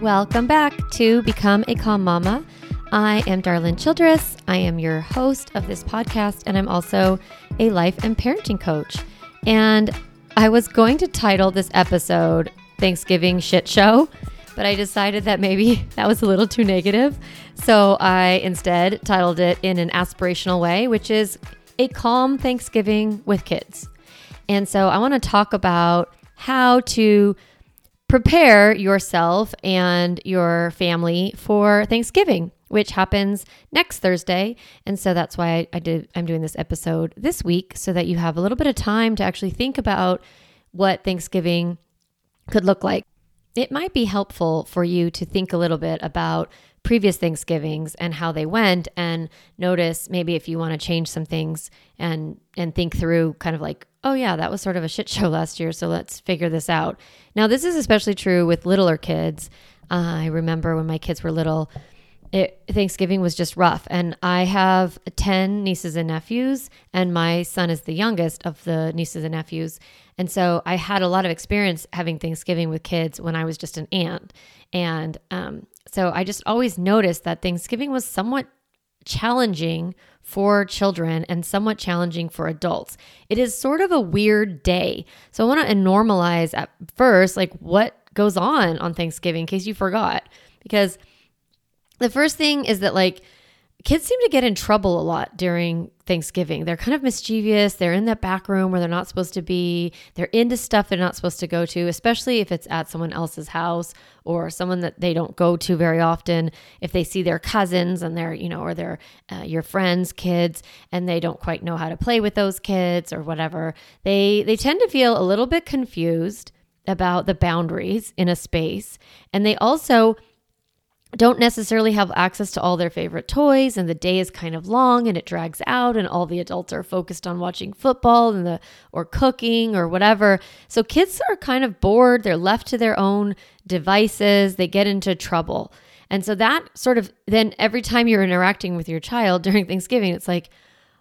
Welcome back to Become a Calm Mama. I am Darlene Childress. I am your host of this podcast, and I'm also a life and parenting coach. And I was going to title this episode Thanksgiving Shit Show, but I decided that maybe that was a little too negative. So I instead titled it in an aspirational way, which is A Calm Thanksgiving with Kids. And so I want to talk about how to prepare yourself and your family for Thanksgiving, which happens next Thursday. And so that's why I'm doing this episode this week, so that you have a little bit of time to actually think about what Thanksgiving could look like. It might be helpful for you to think a little bit about previous Thanksgivings and how they went, and notice maybe if you want to change some things and think through kind of like, oh yeah, that was sort of a shit show last year, so let's figure this out. Now, this is especially true with littler kids. I remember when my kids were little, Thanksgiving was just rough. And I have 10 nieces and nephews, and my son is the youngest of the nieces and nephews. And so I had a lot of experience having Thanksgiving with kids when I was just an aunt. And so I just always noticed that Thanksgiving was somewhat challenging for children and somewhat challenging for adults. It is sort of a weird day. So I want to normalize at first, like what goes on Thanksgiving in case you forgot, because the first thing is that like kids seem to get in trouble a lot during Thanksgiving. They're kind of mischievous. They're in that back room where they're not supposed to be. They're into stuff they're not supposed to go to, especially if it's at someone else's house or someone that they don't go to very often. If they see their cousins and their, or their your friends' kids, and they don't quite know how to play with those kids or whatever, they tend to feel a little bit confused about the boundaries in a space, and they also don't necessarily have access to all their favorite toys, and the day is kind of long and it drags out, and all the adults are focused on watching football or cooking or whatever. So kids are kind of bored. They're left to their own devices. They get into trouble. And so that sort of, then every time you're interacting with your child during Thanksgiving, it's like,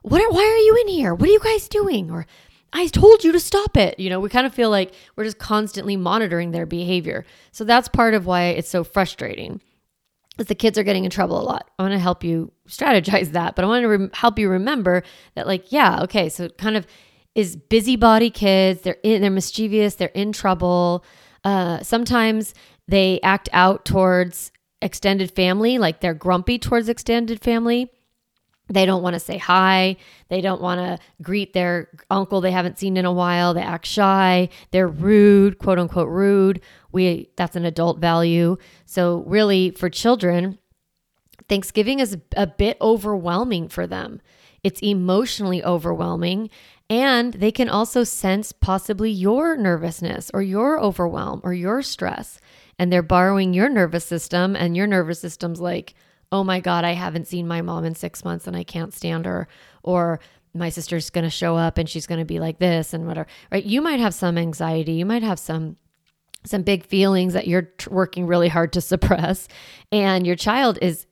why are you in here? What are you guys doing? Or I told you to stop it. We kind of feel like we're just constantly monitoring their behavior. So that's part of why it's so frustrating. The kids are getting in trouble a lot. I want to help you strategize that, but I want to help you remember that, like, yeah, okay, so it kind of is busybody kids. They're mischievous. They're in trouble. Sometimes they act out towards extended family, like they're grumpy towards extended family. They don't want to say hi. They don't want to greet their uncle they haven't seen in a while. They act shy. They're rude, quote unquote rude. That's an adult value. So really for children, Thanksgiving is a bit overwhelming for them. It's emotionally overwhelming, and they can also sense possibly your nervousness or your overwhelm or your stress, and they're borrowing your nervous system, and your nervous system's like, oh my God, I haven't seen my mom in 6 months and I can't stand her, or my sister's going to show up and she's going to be like this and whatever, right? You might have some anxiety. You might have some big feelings that you're working really hard to suppress, and your child is,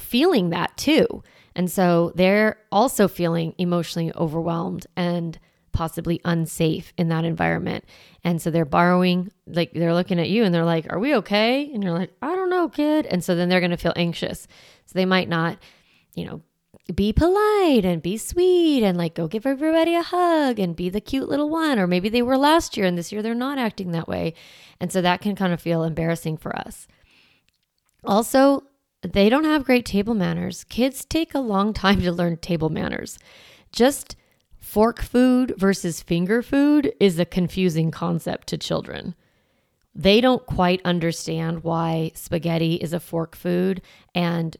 feeling that too. And so they're also feeling emotionally overwhelmed and possibly unsafe in that environment. And so they're borrowing, like they're looking at you and they're like, are we okay? And you're like, I don't know, kid. And so then they're going to feel anxious. So they might not, be polite and be sweet and like go give everybody a hug and be the cute little one. Or maybe they were last year and this year they're not acting that way. And so that can kind of feel embarrassing for us. Also, they don't have great table manners. Kids take a long time to learn table manners. Just fork food versus finger food is a confusing concept to children. They don't quite understand why spaghetti is a fork food and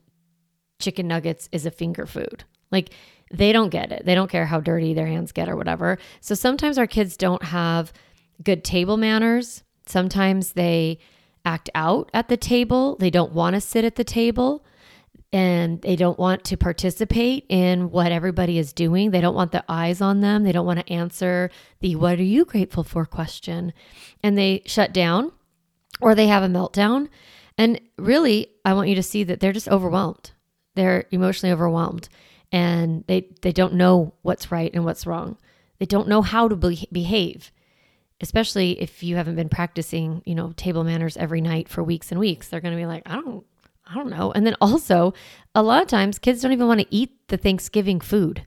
chicken nuggets is a finger food. Like, they don't get it. They don't care how dirty their hands get or whatever. So sometimes our kids don't have good table manners. Sometimes they act out at the table. They don't want to sit at the table, and they don't want to participate in what everybody is doing. They don't want the eyes on them. They don't want to answer the "What are you grateful for?" question. And they shut down, or they have a meltdown. And really, I want you to see that they're just overwhelmed. They're emotionally overwhelmed, and they don't know what's right and what's wrong. They don't know how to behave. especially if you haven't been practicing, you know, table manners every night for weeks and weeks. They're going to be like, I don't know. And then also a lot of times kids don't even want to eat the Thanksgiving food.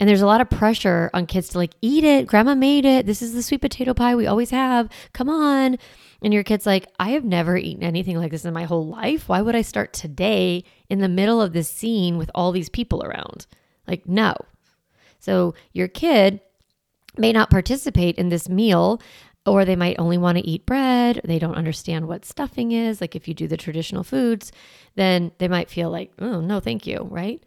And there's a lot of pressure on kids to like, eat it. Grandma made it. This is the sweet potato pie we always have. Come on. And your kid's like, I have never eaten anything like this in my whole life. Why would I start today in the middle of this scene with all these people around? Like, no. So your kid may not participate in this meal, or they might only want to eat bread. They don't understand what stuffing is. Like if you do the traditional foods, then they might feel like, oh, no, thank you, right?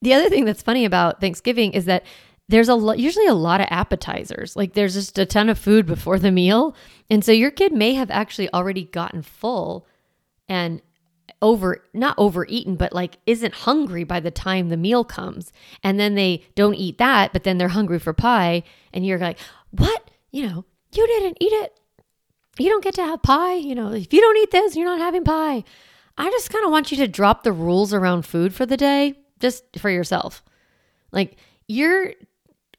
The other thing that's funny about Thanksgiving is that there's usually a lot of appetizers. Like there's just a ton of food before the meal. And so your kid may have actually already gotten full and not overeaten, but like isn't hungry by the time the meal comes. And then they don't eat that, but then they're hungry for pie. And you're like, what? You know, you didn't eat it. You don't get to have pie. You know, if you don't eat this, you're not having pie. I just kind of want you to drop the rules around food for the day. Just for yourself. Like you're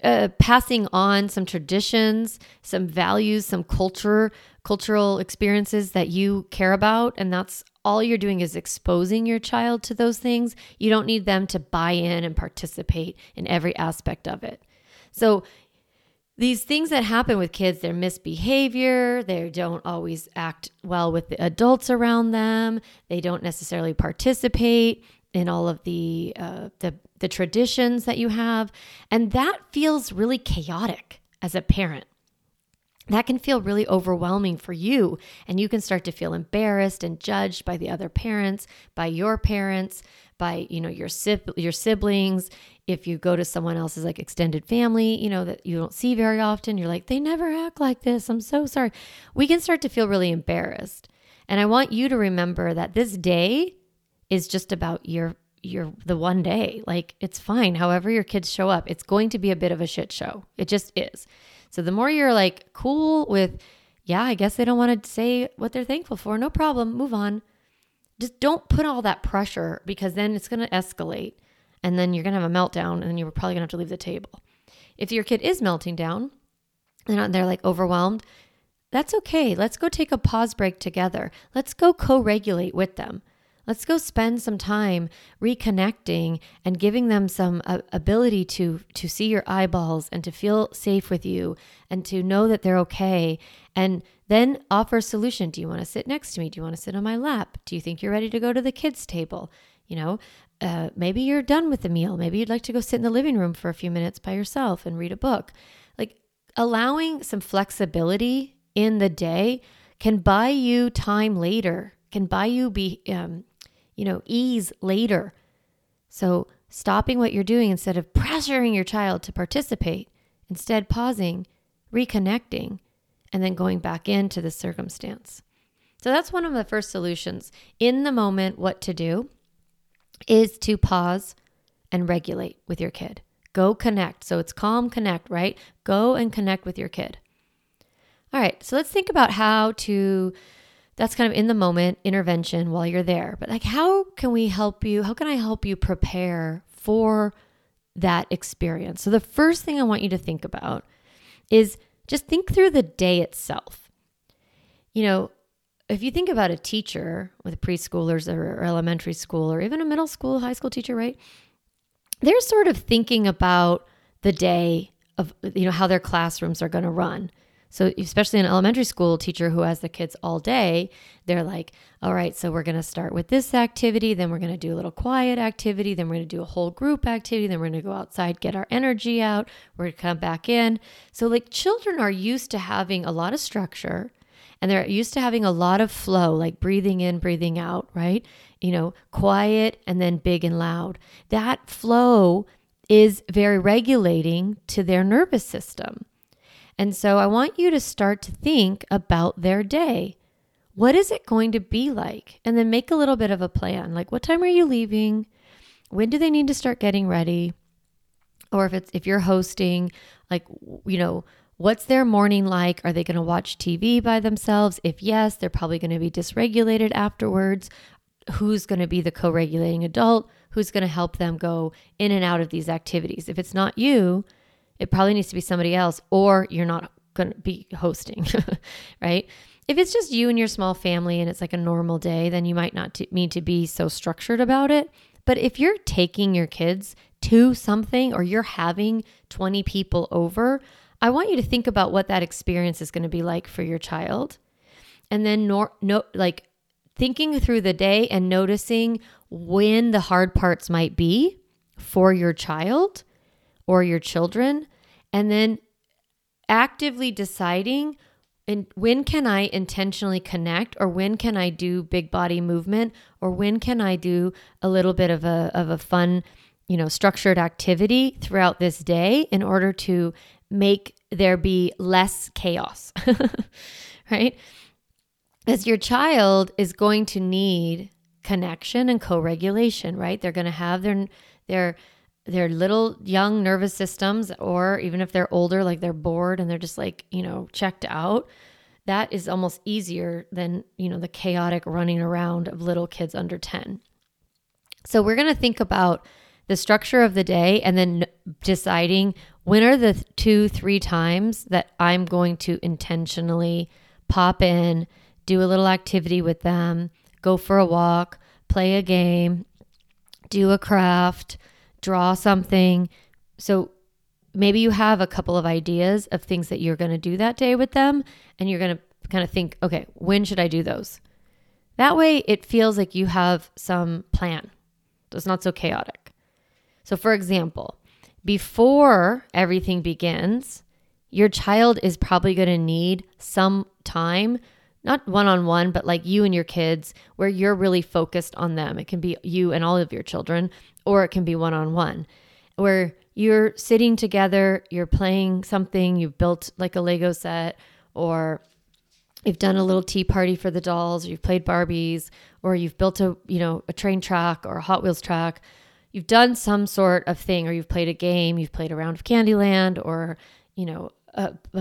passing on some traditions, some values, some cultural experiences that you care about. And that's all you're doing is exposing your child to those things. You don't need them to buy in and participate in every aspect of it. So these things that happen with kids, their misbehavior, they don't always act well with the adults around them. They don't necessarily participate in all of the traditions that you have. And that feels really chaotic as a parent. That can feel really overwhelming for you. And you can start to feel embarrassed and judged by the other parents, by your parents, by, you know, your siblings. If you go to someone else's like extended family, you know, that you don't see very often, you're like, they never act like this. I'm so sorry. We can start to feel really embarrassed. And I want you to remember that this day is just about the one day. Like it's fine. However your kids show up, it's going to be a bit of a shit show. It just is. So the more you're like cool with, yeah, I guess they don't want to say what they're thankful for. No problem. Move on. Just don't put all that pressure, because then it's going to escalate and then you're going to have a meltdown and then you're probably going to have to leave the table. If your kid is melting down and they're like overwhelmed, that's okay. Let's go take a pause break together. Let's go co-regulate with them. Let's go spend some time reconnecting and giving them some ability to see your eyeballs and to feel safe with you and to know that they're okay. And then offer a solution. Do you want to sit next to me? Do you want to sit on my lap? Do you think you're ready to go to the kids' table? You know, maybe you're done with the meal. Maybe you'd like to go sit in the living room for a few minutes by yourself and read a book. Like allowing some flexibility in the day can buy you time later, can buy you ease later. So stopping what you're doing instead of pressuring your child to participate, instead pausing, reconnecting, and then going back into the circumstance. So that's one of the first solutions. In the moment, what to do is to pause and regulate with your kid. Go connect. So it's calm, connect, right? Go and connect with your kid. All right, so let's think about how to... That's kind of in the moment intervention while you're there. But like, how can we help you? How can I help you prepare for that experience? So the first thing I want you to think about is just think through the day itself. You know, if you think about a teacher with preschoolers or elementary school or even a middle school, high school teacher, right? They're sort of thinking about the day of, you know, how their classrooms are going to run. So especially an elementary school teacher who has the kids all day, they're like, all right, so we're going to start with this activity. Then we're going to do a little quiet activity. Then we're going to do a whole group activity. Then we're going to go outside, get our energy out. We're going to come back in. So like children are used to having a lot of structure and they're used to having a lot of flow, like breathing in, breathing out, right? You know, quiet and then big and loud. That flow is very regulating to their nervous system. And so I want you to start to think about their day. What is it going to be like? And then make a little bit of a plan. Like, what time are you leaving? When do they need to start getting ready? Or if you're hosting, like, you know, what's their morning like? Are they going to watch TV by themselves? If yes, they're probably going to be dysregulated afterwards. Who's going to be the co-regulating adult? Who's going to help them go in and out of these activities? If it's not you, it probably needs to be somebody else, or you're not going to be hosting, right? If it's just you and your small family and it's like a normal day, then you might not need to be so structured about it. But if you're taking your kids to something or you're having 20 people over, I want you to think about what that experience is going to be like for your child. And then like thinking through the day and noticing when the hard parts might be for your child or your children, and then actively deciding, and when can I intentionally connect, or when can I do big body movement, or when can I do a little bit of a fun, you know, structured activity throughout this day in order to make there be less chaos, right? As your child is going to need connection and co-regulation, right? They're going to have their little young nervous systems, or even if they're older, like they're bored and they're just like, you know, checked out. That is almost easier than, you know, the chaotic running around of little kids under 10. So we're going to think about the structure of the day and then deciding when are the 2-3 times that I'm going to intentionally pop in, do a little activity with them, go for a walk, play a game, do a craft, draw something. So maybe you have a couple of ideas of things that you're going to do that day with them, and you're going to kind of think, okay, when should I do those? That way it feels like you have some plan. It's not so chaotic. So for example, before everything begins, your child is probably going to need some time, not one-on-one, but like you and your kids, where you're really focused on them. It can be you and all of your children, or it can be one-on-one, where you're sitting together, you're playing something, you've built like a Lego set, or you've done a little tea party for the dolls, or you've played Barbies, or you've built a train track or a Hot Wheels track. You've done some sort of thing, or you've played a game, you've played a round of Candyland, or, you know,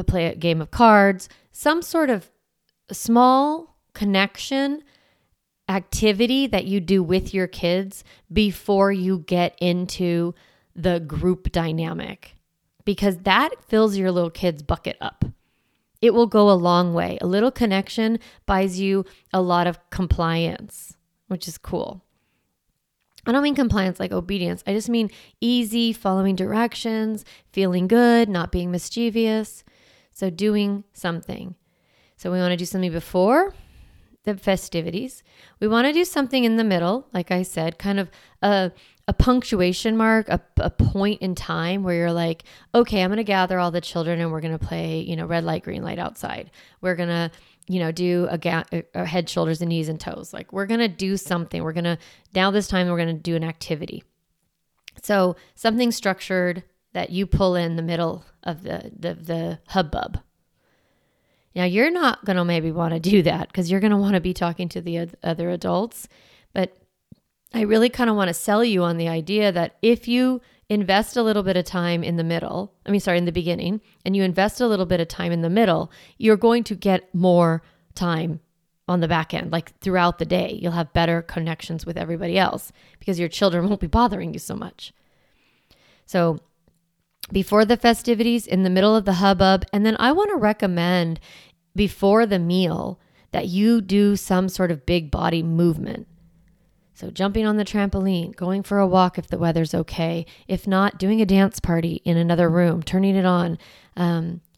play a game of cards, some sort of small connection activity that you do with your kids before you get into the group dynamic, because that fills your little kid's bucket up. It will go a long way. A little connection buys you a lot of compliance, which is cool. I don't mean compliance like obedience. I just mean easy, following directions, feeling good, not being mischievous. So doing something. So we want to do something before the festivities. We want to do something in the middle, like I said, kind of a punctuation mark, a point in time where you're like, okay, I'm going to gather all the children and we're going to play, you know, red light, green light outside. We're going to, you know, do a head, shoulders, and knees and toes. Like we're going to do something. We're going to, now this time we're going to do an activity. So something structured that you pull in the middle of the hubbub. Now, you're not going to maybe want to do that because you're going to want to be talking to the other adults. But I really kind of want to sell you on the idea that if you invest a little bit of time in the beginning, and you invest a little bit of time in the middle, you're going to get more time on the back end. Like throughout the day, you'll have better connections with everybody else because your children won't be bothering you so much. So before the festivities, in the middle of the hubbub, and then I want to recommend before the meal that you do some sort of big body movement. So jumping on the trampoline, going for a walk if the weather's okay. If not, doing a dance party in another room, turning it on,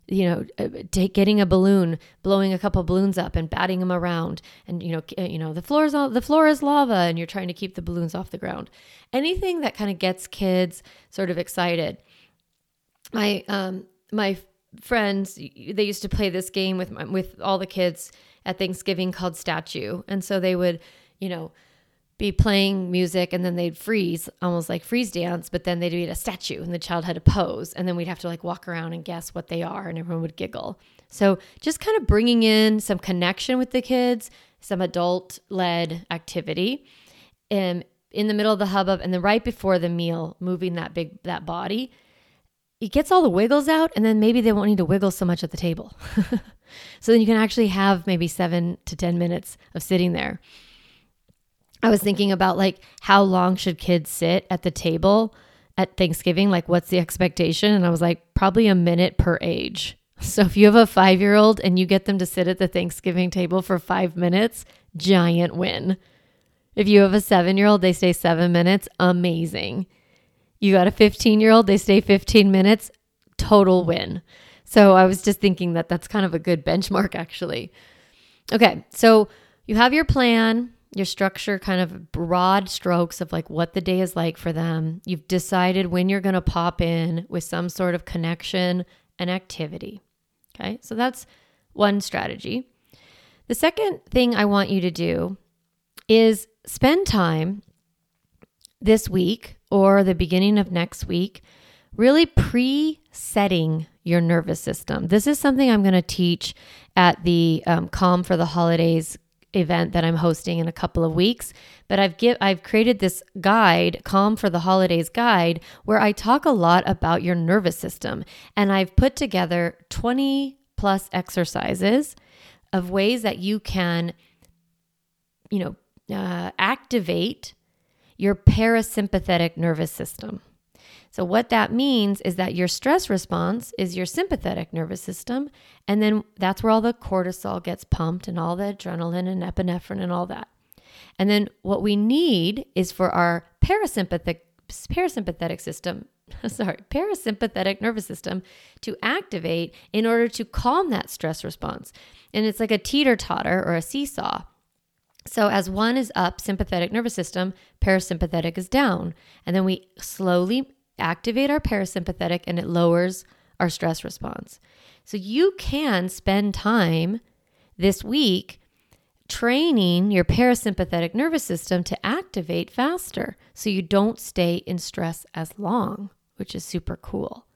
getting a balloon, blowing a couple balloons up and batting them around. And, the floor is lava and you're trying to keep the balloons off the ground. Anything that kind of gets kids sort of excited. My friends, they used to play this game with all the kids at Thanksgiving called Statue. And so they would, be playing music and then they'd freeze, almost like freeze dance, but then they'd be at a statue and the child had to pose, and then we'd have to like walk around and guess what they are, and everyone would giggle. So just kind of bringing in some connection with the kids, some adult-led activity, and in the middle of the hubbub, and then right before the meal, moving that body. It gets all the wiggles out, and then maybe they won't need to wiggle so much at the table. So then you can actually have maybe 7 to 10 minutes of sitting there. I was thinking about like how long should kids sit at the table at Thanksgiving? Like what's the expectation? And I was like, probably a minute per age. So if you have a 5-year-old and you get them to sit at the Thanksgiving table for 5 minutes, giant win. If you have a 7-year-old, they stay 7 minutes, amazing. You got a 15-year-old, they stay 15 minutes, total win. So I was just thinking that that's kind of a good benchmark actually. Okay, so you have your plan, your structure, kind of broad strokes of like what the day is like for them. You've decided when you're going to pop in with some sort of connection and activity. Okay, so that's one strategy. The second thing I want you to do is spend time this week or the beginning of next week really pre-setting your nervous system. This is something I'm going to teach at the Calm for the Holidays event that I'm hosting in a couple of weeks, but I've created this guide, Calm for the Holidays guide, where I talk a lot about your nervous system, and I've put together 20 plus exercises of ways that you can, activate your parasympathetic nervous system. So what that means is that your stress response is your sympathetic nervous system, and then that's where all the cortisol gets pumped and all the adrenaline and epinephrine and all that. And then what we need is for our parasympathetic nervous system to activate in order to calm that stress response. And it's like a teeter-totter or a seesaw. So as one is up, sympathetic nervous system, parasympathetic is down. And then we slowly activate our parasympathetic and it lowers our stress response. So you can spend time this week training your parasympathetic nervous system to activate faster so you don't stay in stress as long, which is super cool.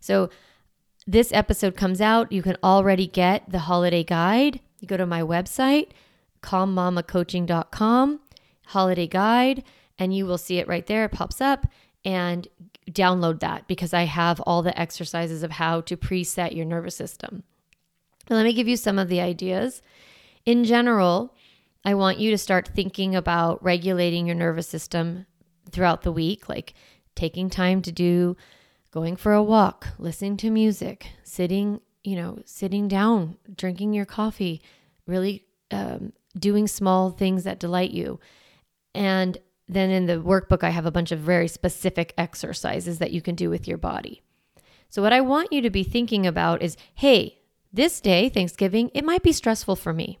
So this episode comes out. You can already get the holiday guide. You go to my website, CalmMamaCoaching.com, holiday guide, and you will see it right there. It pops up, and download that because I have all the exercises of how to preset your nervous system. Now, let me give you some of the ideas. In general, I want you to start thinking about regulating your nervous system throughout the week, like taking time to going for a walk, listening to music, sitting down, drinking your coffee, really doing small things that delight you. And then in the workbook, I have a bunch of very specific exercises that you can do with your body. So what I want you to be thinking about is, hey, this day, Thanksgiving, it might be stressful for me.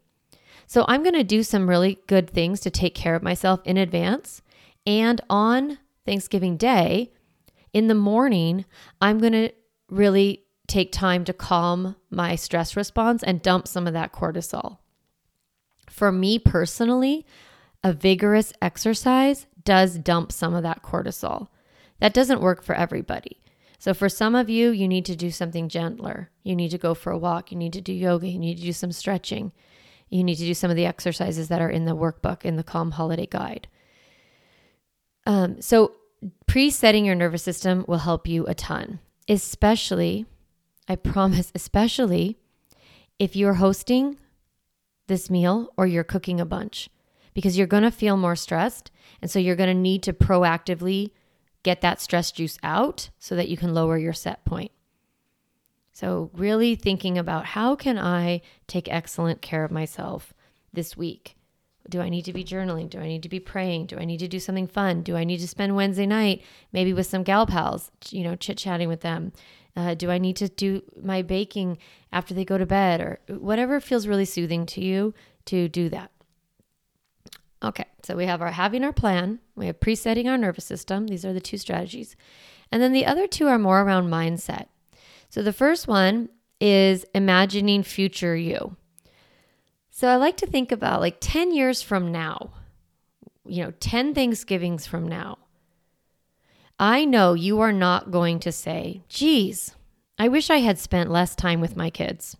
So I'm going to do some really good things to take care of myself in advance. And on Thanksgiving Day, in the morning, I'm going to really take time to calm my stress response and dump some of that cortisol. For me personally, a vigorous exercise does dump some of that cortisol. That doesn't work for everybody. So for some of you, you need to do something gentler. You need to go for a walk. You need to do yoga. You need to do some stretching. You need to do some of the exercises that are in the workbook in the Calm Holiday Guide. So pre-setting your nervous system will help you a ton, especially if you're hosting this meal or you're cooking a bunch, because you're going to feel more stressed. And so you're going to need to proactively get that stress juice out so that you can lower your set point. So really thinking about, how can I take excellent care of myself this week? Do I need to be journaling? Do I need to be praying? Do I need to do something fun? Do I need to spend Wednesday night maybe with some gal pals, chit-chatting with them? Do I need to do my baking after they go to bed, or whatever feels really soothing to you to do that? Okay, so we have having our plan, we have presetting our nervous system. These are the two strategies. And then the other two are more around mindset. So the first one is imagining future you. So I like to think about 10 years from now, 10 Thanksgivings from now. I know you are not going to say, geez, I wish I had spent less time with my kids.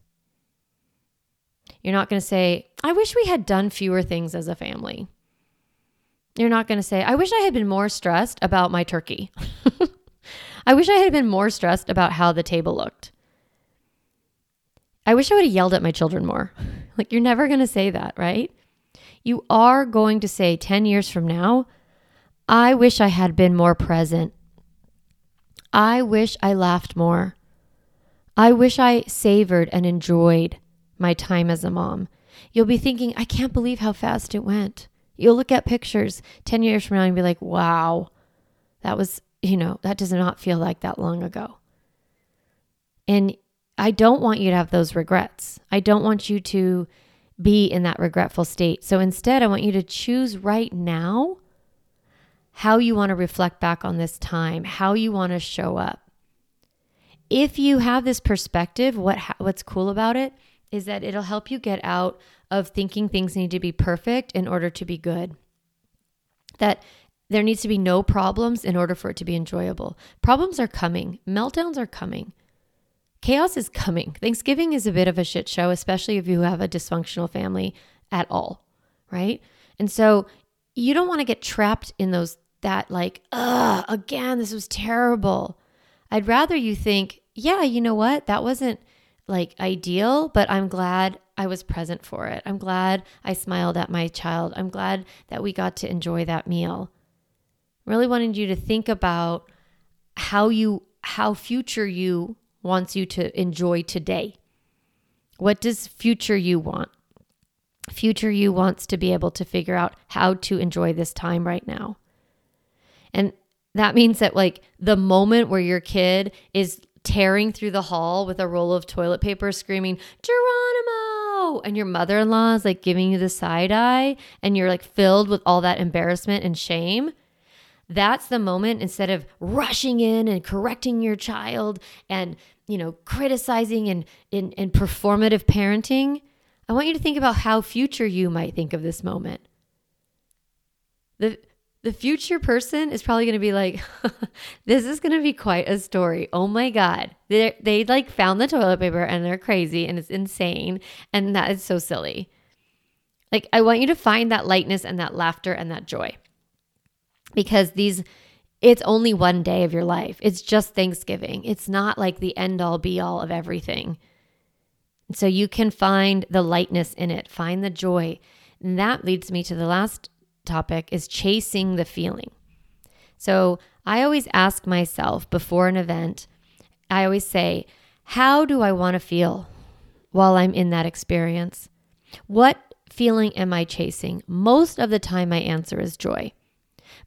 You're not going to say, I wish we had done fewer things as a family. You're not going to say, I wish I had been more stressed about my turkey. I wish I had been more stressed about how the table looked. I wish I would have yelled at my children more. You're never going to say that, right? You are going to say 10 years from now, I wish I had been more present. I wish I laughed more. I wish I savored and enjoyed my time as a mom. You'll be thinking, I can't believe how fast it went. You'll look at pictures 10 years from now and be like, wow, that was, that does not feel like that long ago. And I don't want you to have those regrets. I don't want you to be in that regretful state. So instead, I want you to choose right now how you want to reflect back on this time, how you want to show up. If you have this perspective, what's cool about it is that it'll help you get out of thinking things need to be perfect in order to be good. That there needs to be no problems in order for it to be enjoyable. Problems are coming. Meltdowns are coming. Chaos is coming. Thanksgiving is a bit of a shit show, especially if you have a dysfunctional family at all, right? And so you don't want to get trapped in again, this was terrible. I'd rather you think, yeah, you know what? That wasn't ideal, but I'm glad I was present for it. I'm glad I smiled at my child. I'm glad that we got to enjoy that meal. Really wanted you to think about how future you wants you to enjoy today. What does future you want? Future you wants to be able to figure out how to enjoy this time right now. And that means that the moment where your kid is tearing through the hall with a roll of toilet paper screaming, Geronimo! And your mother-in-law is giving you the side eye and you're filled with all that embarrassment and shame. That's the moment, instead of rushing in and correcting your child and, criticizing and performative parenting, I want you to think about how future you might think of this moment. The future person is probably going to be this is going to be quite a story. Oh my God. They found the toilet paper and they're crazy and it's insane. And that is so silly. I want you to find that lightness and that laughter and that joy. Because it's only one day of your life. It's just Thanksgiving. It's not the end all be all of everything. So you can find the lightness in it, find the joy. And that leads me to the last topic, is chasing the feeling. So I always ask myself before an event, I always say, how do I want to feel while I'm in that experience? What feeling am I chasing? Most of the time my answer is joy.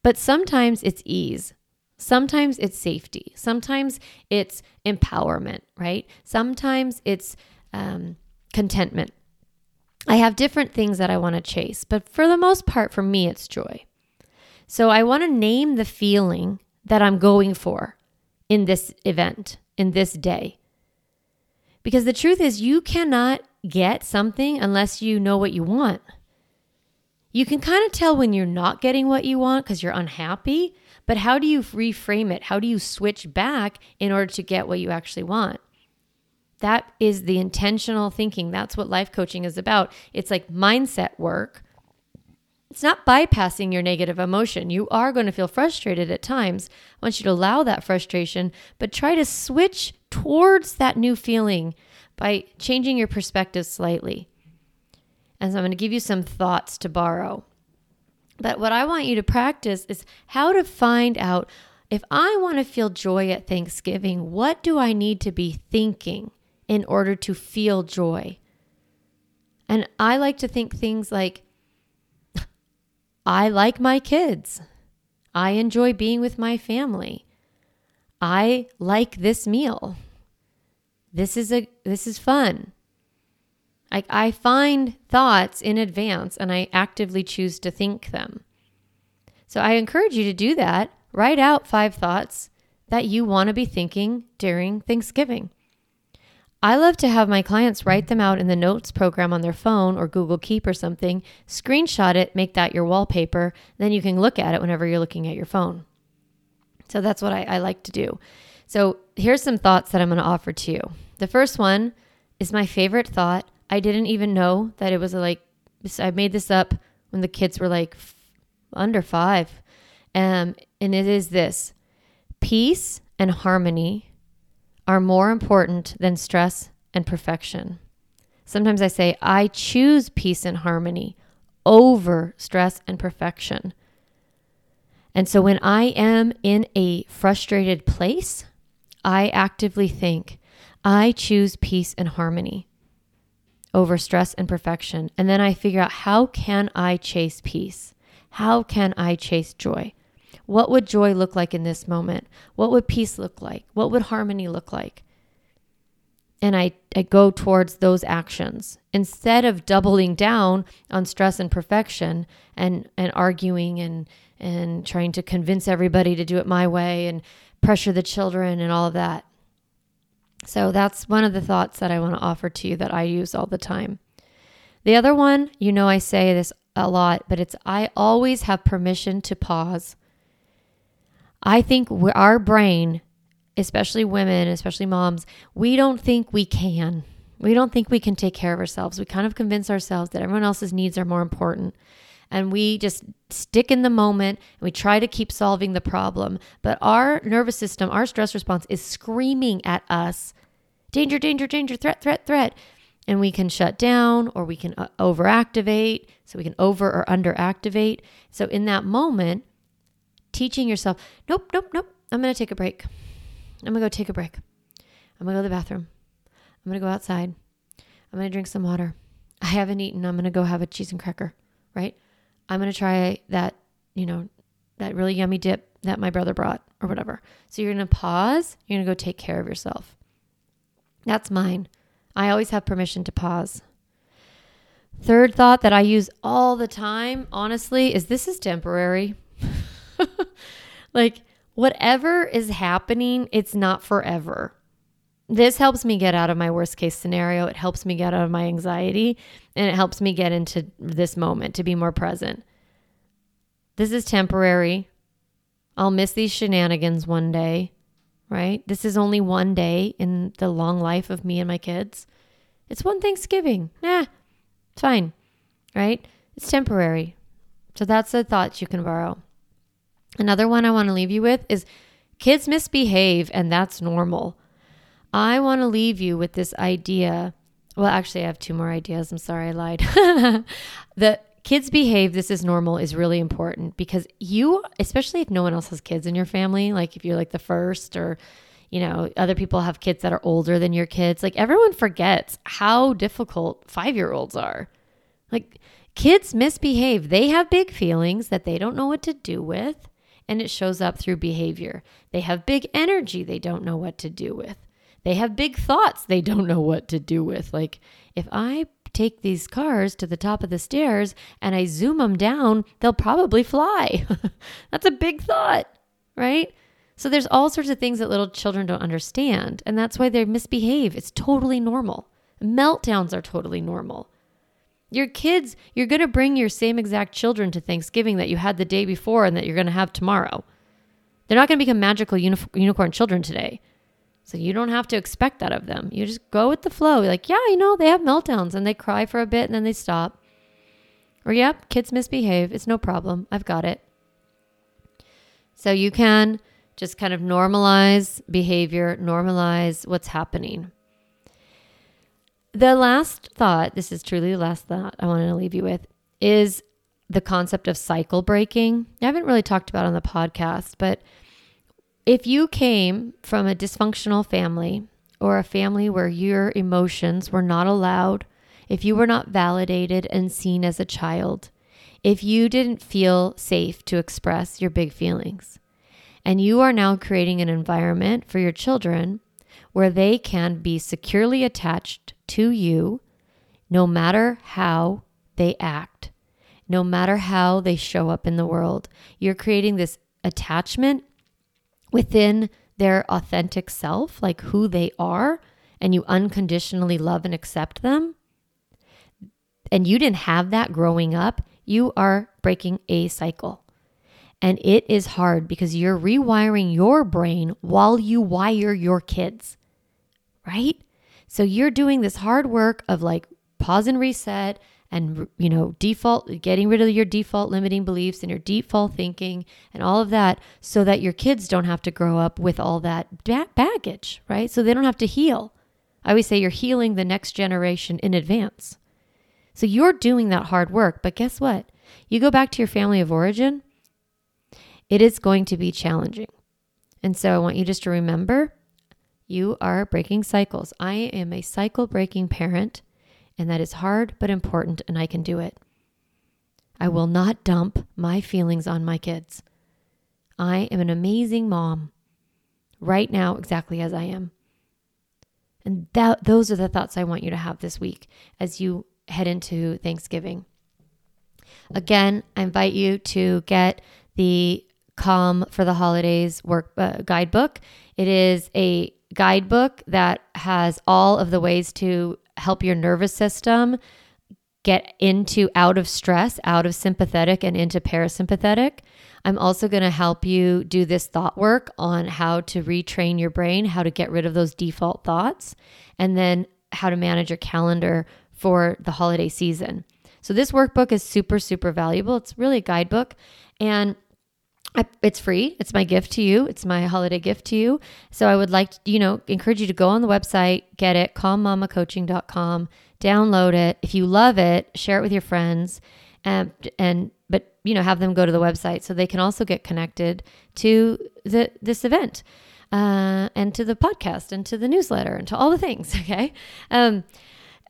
But sometimes it's ease. Sometimes it's safety. Sometimes it's empowerment, right? Sometimes it's contentment. I have different things that I want to chase, but for the most part, for me, it's joy. So I want to name the feeling that I'm going for in this event, in this day. Because the truth is, you cannot get something unless you know what you want. You can kind of tell when you're not getting what you want because you're unhappy, but how do you reframe it? How do you switch back in order to get what you actually want? That is the intentional thinking. That's what life coaching is about. It's mindset work. It's not bypassing your negative emotion. You are going to feel frustrated at times. I want you to allow that frustration, but try to switch towards that new feeling by changing your perspective slightly. And so I'm going to give you some thoughts to borrow. But what I want you to practice is how to find out, if I want to feel joy at Thanksgiving, what do I need to be thinking in order to feel joy? And I like to think things like, I like my kids. I enjoy being with my family. I like this meal. This is fun. I find thoughts in advance and I actively choose to think them. So I encourage you to do that. Write out 5 thoughts that you want to be thinking during Thanksgiving. I love to have my clients write them out in the notes program on their phone or Google Keep or something, screenshot it, make that your wallpaper, then you can look at it whenever you're looking at your phone. So that's what I like to do. So here's some thoughts that I'm going to offer to you. The first one is my favorite thought. I didn't even know that it was I made this up when the kids were under 5. And it is this: peace and harmony are more important than stress and perfection. Sometimes I say, I choose peace and harmony over stress and perfection. And so when I am in a frustrated place, I actively think, I choose peace and harmony over stress and perfection. And then I figure out, how can I chase peace? How can I chase joy? What would joy look like in this moment? What would peace look like? What would harmony look like? And I go towards those actions instead of doubling down on stress and perfection and arguing and trying to convince everybody to do it my way and pressure the children and all of that. So that's one of the thoughts that I want to offer to you that I use all the time. The other one, you know, I say this a lot, but it's, I always have permission to pause. I think our brain, especially women, especially moms, we don't think we can. We don't think we can take care of ourselves. We kind of convince ourselves that everyone else's needs are more important. And we just stick in the moment and we try to keep solving the problem. But our nervous system, our stress response is screaming at us, danger, danger, danger, threat, threat, threat. And we can shut down, or we can overactivate. So we can over or underactivate. So in that moment, teaching yourself, nope, I'm going to take a break. I'm going to go take a break. I'm going to go to the bathroom. I'm going to go outside. I'm going to drink some water. I haven't eaten. I'm going to go have a cheese and cracker, right? I'm going to try that, you know, that really yummy dip that my brother brought or whatever. So you're going to pause. You're going to go take care of yourself. That's mine. I always have permission to pause. Third thought that I use all the time, honestly, is this is temporary. Like, whatever is happening, it's not forever. This helps me get out of my worst case scenario. It helps me get out of my anxiety, and it helps me get into this moment to be more present. This is temporary. I'll miss these shenanigans one day, right? This is only one day in the long life of me and my kids. It's one Thanksgiving. Nah, it's fine, right? It's temporary. So that's a thought you can borrow. Another one I want to leave you with is, kids misbehave and that's normal. I want to leave you with this idea. Well, actually, I have two more ideas. I'm sorry, I lied. The kids behave, this is normal, is really important, because you, especially if no one else has kids in your family, like if you're like the first, or, you know, other people have kids that are older than your kids, like everyone forgets how difficult 5-year-olds are. Like, kids misbehave. They have big feelings that they don't know what to do with. And it shows up through behavior. They have big energy they don't know what to do with. They have big thoughts they don't know what to do with. Like, if I take these cars to the top of the stairs and I zoom them down, they'll probably fly. That's a big thought, right? So there's all sorts of things that little children don't understand. And that's why they misbehave. It's totally normal. Meltdowns are totally normal. Your kids, you're going to bring your same exact children to Thanksgiving that you had the day before and that you're going to have tomorrow. They're not going to become magical unicorn children today. So you don't have to expect that of them. You just go with the flow. You're like, yeah, you know, they have meltdowns and they cry for a bit and then they stop. Or, yep, kids misbehave. It's no problem. I've got it. So you can just kind of normalize behavior, normalize what's happening. The last thought, this is truly the last thought I wanted to leave you with, is the concept of cycle breaking. I haven't really talked about it on the podcast, but if you came from a dysfunctional family, or a family where your emotions were not allowed, if you were not validated and seen as a child, if you didn't feel safe to express your big feelings, and you are now creating an environment for your children where they can be securely attached to you, no matter how they act, no matter how they show up in the world. You're creating this attachment within their authentic self, like who they are, and you unconditionally love and accept them. And you didn't have that growing up. You are breaking a cycle. And it is hard because you're rewiring your brain while you wire your kids, right? So you're doing this hard work of like pause and reset and, you know, default, getting rid of your default limiting beliefs and your default thinking and all of that, so that your kids don't have to grow up with all that baggage, right? So they don't have to heal. I always say you're healing the next generation in advance. So you're doing that hard work, but guess what? You go back to your family of origin, it is going to be challenging. And so I want you just to remember, You are breaking cycles. I am a cycle-breaking parent, and that is hard but important, and I can do it. I will not dump my feelings on my kids. I am an amazing mom right now, exactly as I am. And those are the thoughts I want you to have this week as you head into Thanksgiving. Again, I invite you to get the Calm for the Holidays guidebook. It is a guidebook that has all of the ways to help your nervous system get out of stress, out of sympathetic and into parasympathetic. I'm also going to help you do this thought work on how to retrain your brain, how to get rid of those default thoughts, and then how to manage your calendar for the holiday season. So this workbook is super, super valuable. It's really a guidebook, and it's free. It's my gift to you. It's my holiday gift to you. So I would like to, encourage you to go on the website, get it, CalmMamaCoaching.com, download it. If you love it, share it with your friends, but have them go to the website so they can also get connected to this event, and to the podcast, and to the newsletter, and to all the things. Okay.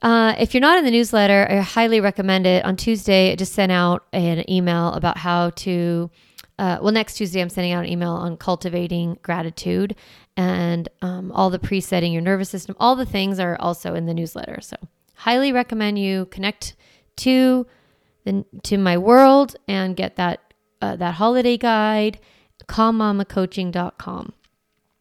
If you're not in the newsletter, I highly recommend it. On Tuesday, I just sent out an email about how to, next Tuesday, I'm sending out an email on cultivating gratitude and all the presetting your nervous system. All the things are also in the newsletter. So highly recommend you connect to my world and get that holiday guide, CalmMamaCoaching.com.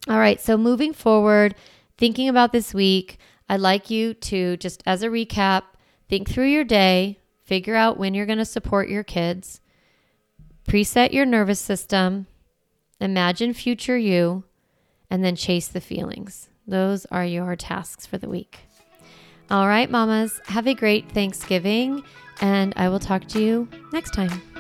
All right. So moving forward, thinking about this week, I'd like you to, just as a recap, think through your day, figure out when you're going to support your kids, preset your nervous system, imagine future you, and then chase the feelings. Those are your tasks for the week. All right, mamas, have a great Thanksgiving, and I will talk to you next time.